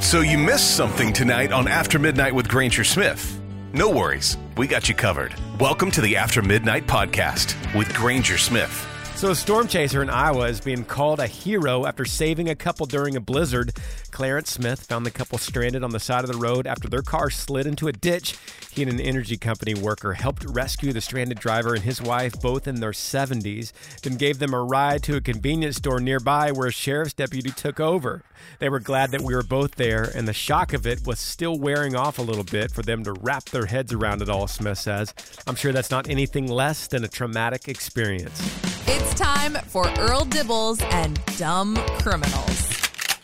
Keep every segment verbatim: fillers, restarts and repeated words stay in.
So you missed something tonight on After Midnight with Granger Smith. No worries, we got you covered. Welcome to the After Midnight podcast with Granger Smith. So a storm chaser in Iowa is being called a hero after saving a couple during a blizzard. Clarence Smith found the couple stranded on the side of the road after their car slid into a ditch. He and an energy company worker helped rescue the stranded driver and his wife, both in their seventies, then gave them a ride to a convenience store nearby where a sheriff's deputy took over. They were glad that we were both there, and the shock of it was still wearing off a little bit for them to wrap their heads around it all, Smith says. I'm sure that's not anything less than a traumatic experience. It's time for Earl Dibbles and Dumb Criminals.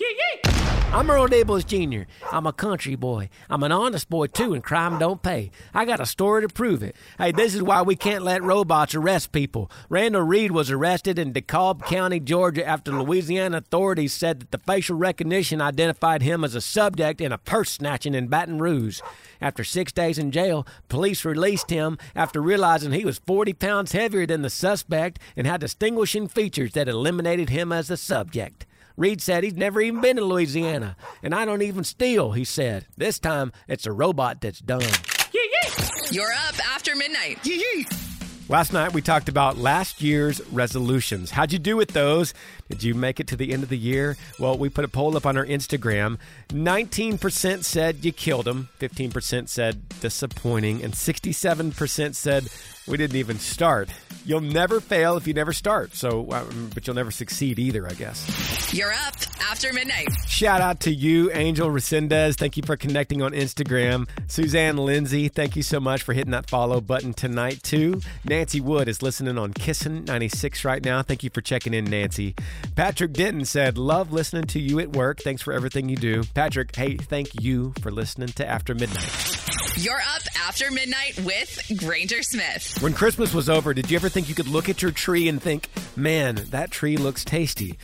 Yeah, yeah. I'm Earl Dibbles, Junior I'm a country boy. I'm an honest boy, too, and crime don't pay. I got a story to prove it. Hey, this is why we can't let robots arrest people. Randall Reed was arrested in DeKalb County, Georgia, after Louisiana authorities said that the facial recognition identified him as a subject in a purse snatching in Baton Rouge. After six days in jail, police released him after realizing he was forty pounds heavier than the suspect and had distinguishing features that eliminated him as the subject. Reed said he's never even been to Louisiana, and I don't even steal, he said. This time, it's a robot that's dumb. You're up after midnight. Last night, we talked about last year's resolutions. How'd you do with those? Did you make it to the end of the year? Well, we put a poll up on our Instagram. nineteen percent said you killed them. fifteen percent said disappointing. And sixty-seven percent said we didn't even start. You'll never fail if you never start. So, but you'll never succeed either, I guess. You're up after midnight. Shout out to you, Angel Resendez. Thank you for connecting on Instagram. Suzanne Lindsay, thank you so much for hitting that follow button tonight, too. Nancy Wood is listening on Kissin' ninety-six right now. Thank you for checking in, Nancy. Patrick Denton said, love listening to you at work. Thanks for everything you do. Patrick, hey, thank you for listening to After Midnight. You're up after midnight with Granger Smith. When Christmas was over, did you ever think you could look at your tree and think, man, that tree looks tasty?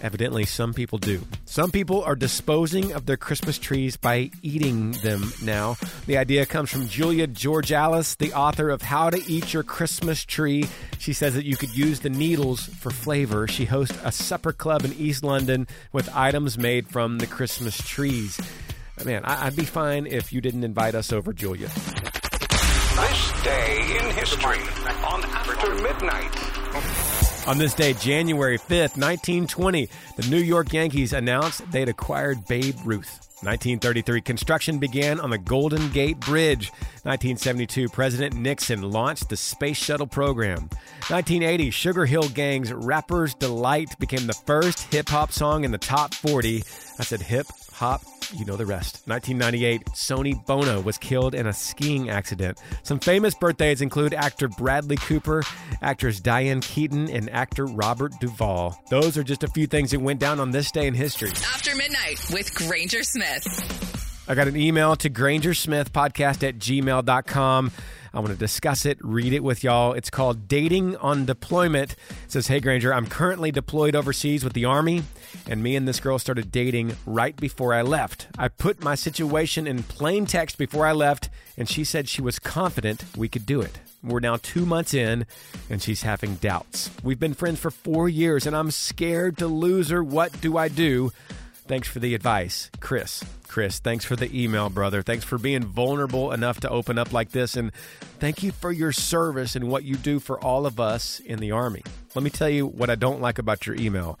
Evidently, some people do. Some people are disposing of their Christmas trees by eating them now. The idea comes from Julia Georgallis, the author of How to Eat Your Christmas Tree. She says that you could use the needles for flavor. She hosts a supper club in East London with items made from the Christmas trees. Man, I'd be fine if you didn't invite us over, Julia. This day in history on After Midnight. On this day, January fifth, nineteen twenty, the New York Yankees announced they'd acquired Babe Ruth. nineteen thirty-three, construction began on the Golden Gate Bridge. nineteen seventy-two, President Nixon launched the Space Shuttle program. nineteen eighty, Sugar Hill Gang's Rapper's Delight became the first hip-hop song in the top forty. I said hip-hop, you know the rest. nineteen ninety-eight, Sonny Bono was killed in a skiing accident. Some famous birthdays include actor Bradley Cooper, actress Diane Keaton, and actor Robert Duvall. Those are just a few things that went down on this day in history. After Midnight with Granger Smith. I got an email to Granger Smith podcast at gmail dot com. I want to discuss it, read it with y'all. It's called Dating on Deployment. It says, hey, Granger, I'm currently deployed overseas with the Army, and me and this girl started dating right before I left. I put my situation in plain text before I left, and she said she was confident we could do it. We're now two months in, and she's having doubts. We've been friends for four years, and I'm scared to lose her. What do I do? Thanks for the advice, Chris. Chris, thanks for the email, brother. Thanks for being vulnerable enough to open up like this. And thank you for your service and what you do for all of us in the Army. Let me tell you what I don't like about your email.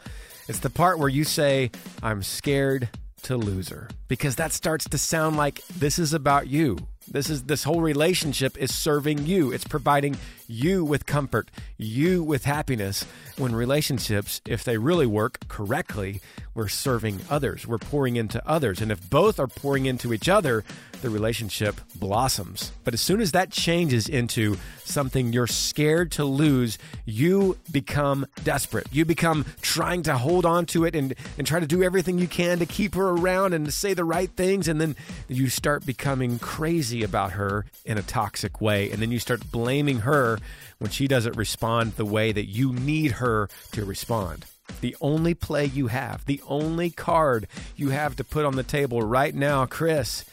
It's the part where you say, I'm scared to lose her. Because that starts to sound like this is about you. This is this whole relationship is serving you. It's providing you with comfort, you with happiness. When relationships, if they really work correctly, we're serving others. We're pouring into others. And if both are pouring into each other, the relationship blossoms. But as soon as that changes into something you're scared to lose, you become desperate. You become trying to hold on to it and, and try to do everything you can to keep her around and to say the right things. And then you start becoming crazy about her in a toxic way. And then you start blaming her when she doesn't respond the way that you need her to respond. The only play you have, the only card you have to put on the table right now, Chris,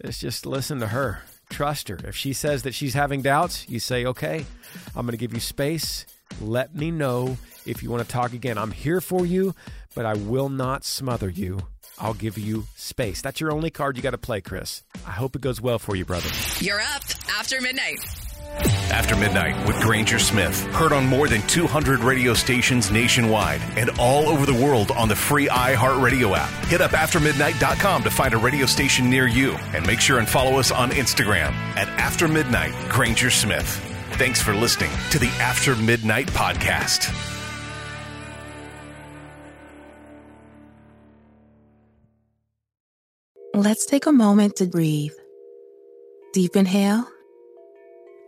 is just listen to her. Trust her. If she says that she's having doubts, you say, okay, I'm going to give you space. Let me know if you want to talk again. I'm here for you, but I will not smother you. I'll give you space. That's your only card you got to play, Chris. I hope it goes well for you, brother. You're up after midnight. After Midnight with Granger Smith. Heard on more than two hundred radio stations nationwide and all over the world on the free iHeartRadio app. Hit up after midnight dot com to find a radio station near you. And make sure and follow us on Instagram at After Midnight Granger Smith. Thanks for listening to the After Midnight podcast. Let's take a moment to breathe. Deep inhale.